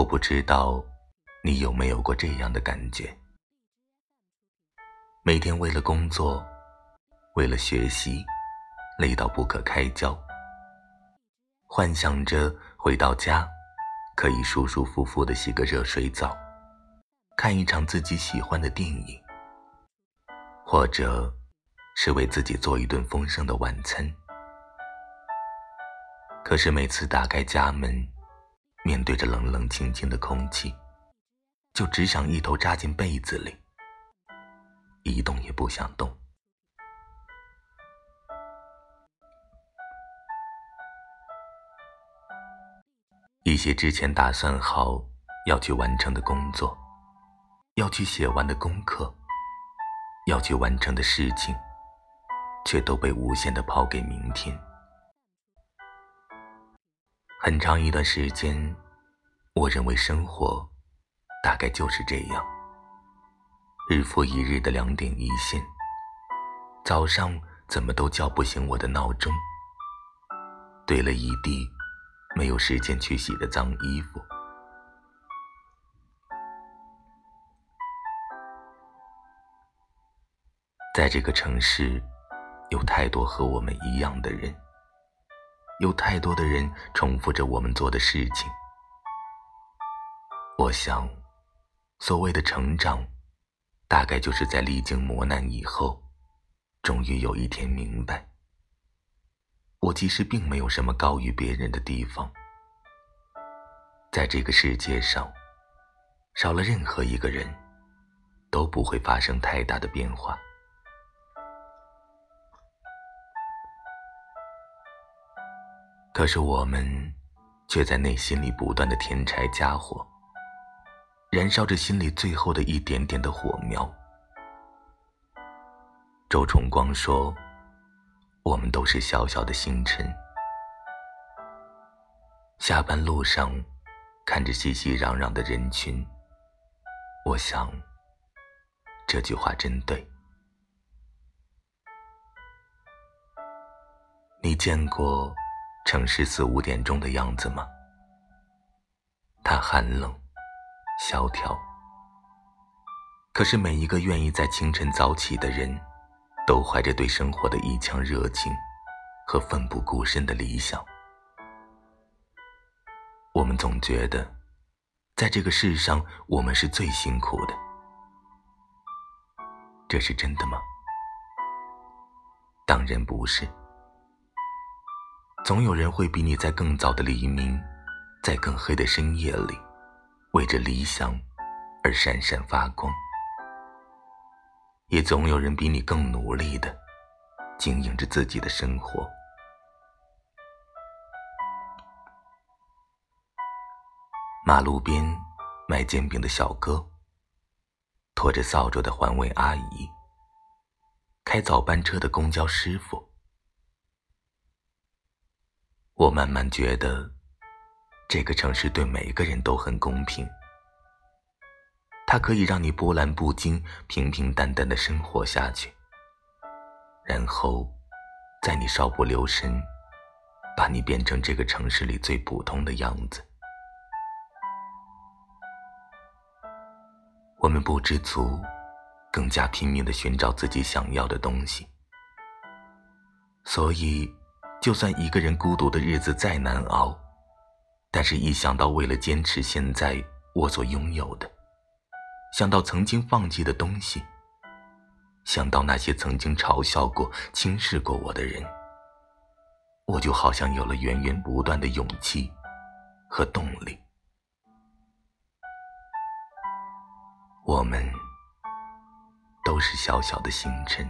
我不知道你有没有过这样的感觉，每天为了工作，为了学习，累到不可开交，幻想着回到家可以舒舒服服地洗个热水澡，看一场自己喜欢的电影，或者是为自己做一顿丰盛的晚餐。可是每次打开家门，面对着冷冷清清的空气，就只想一头扎进被子里，一动也不想动。一些之前打算好要去完成的工作，要去写完的功课，要去完成的事情，却都被无限地抛给明天。很长一段时间，我认为生活大概就是这样，日复一日的两点一线。早上怎么都叫不醒我的闹钟，堆了一地没有时间去洗的脏衣服。在这个城市，有太多和我们一样的人，有太多的人重复着我们做的事情。我想，所谓的成长，大概就是在历经磨难以后，终于有一天明白，我其实并没有什么高于别人的地方。在这个世界上，少了任何一个人，都不会发生太大的变化。可是我们却在内心里不断的添柴加火，燃烧着心里最后的一点点的火苗。周崇光说，我们都是小小的星辰。下班路上看着熙熙攘攘的人群，我想这句话真对。你见过城市4、5点钟的样子吗？它寒冷萧条，可是每一个愿意在清晨早起的人，都怀着对生活的一腔热情和奋不顾身的理想。我们总觉得在这个世上我们是最辛苦的，这是真的吗？当然不是。总有人会比你在更早的黎明，在更黑的深夜里，为着理想而闪闪发光，也总有人比你更努力地经营着自己的生活。马路边卖煎饼的小哥，拖着扫帚的环卫阿姨，开早班车的公交师傅。我慢慢觉得，这个城市对每个人都很公平，它可以让你波澜不惊、平平淡淡的生活下去，然后在你稍不留神，把你变成这个城市里最普通的样子。我们不知足，更加拼命地寻找自己想要的东西，所以就算一个人孤独的日子再难熬，但是一想到为了坚持现在我所拥有的，想到曾经放弃的东西，想到那些曾经嘲笑过、轻视过我的人，我就好像有了源源不断的勇气和动力。我们都是小小的星辰。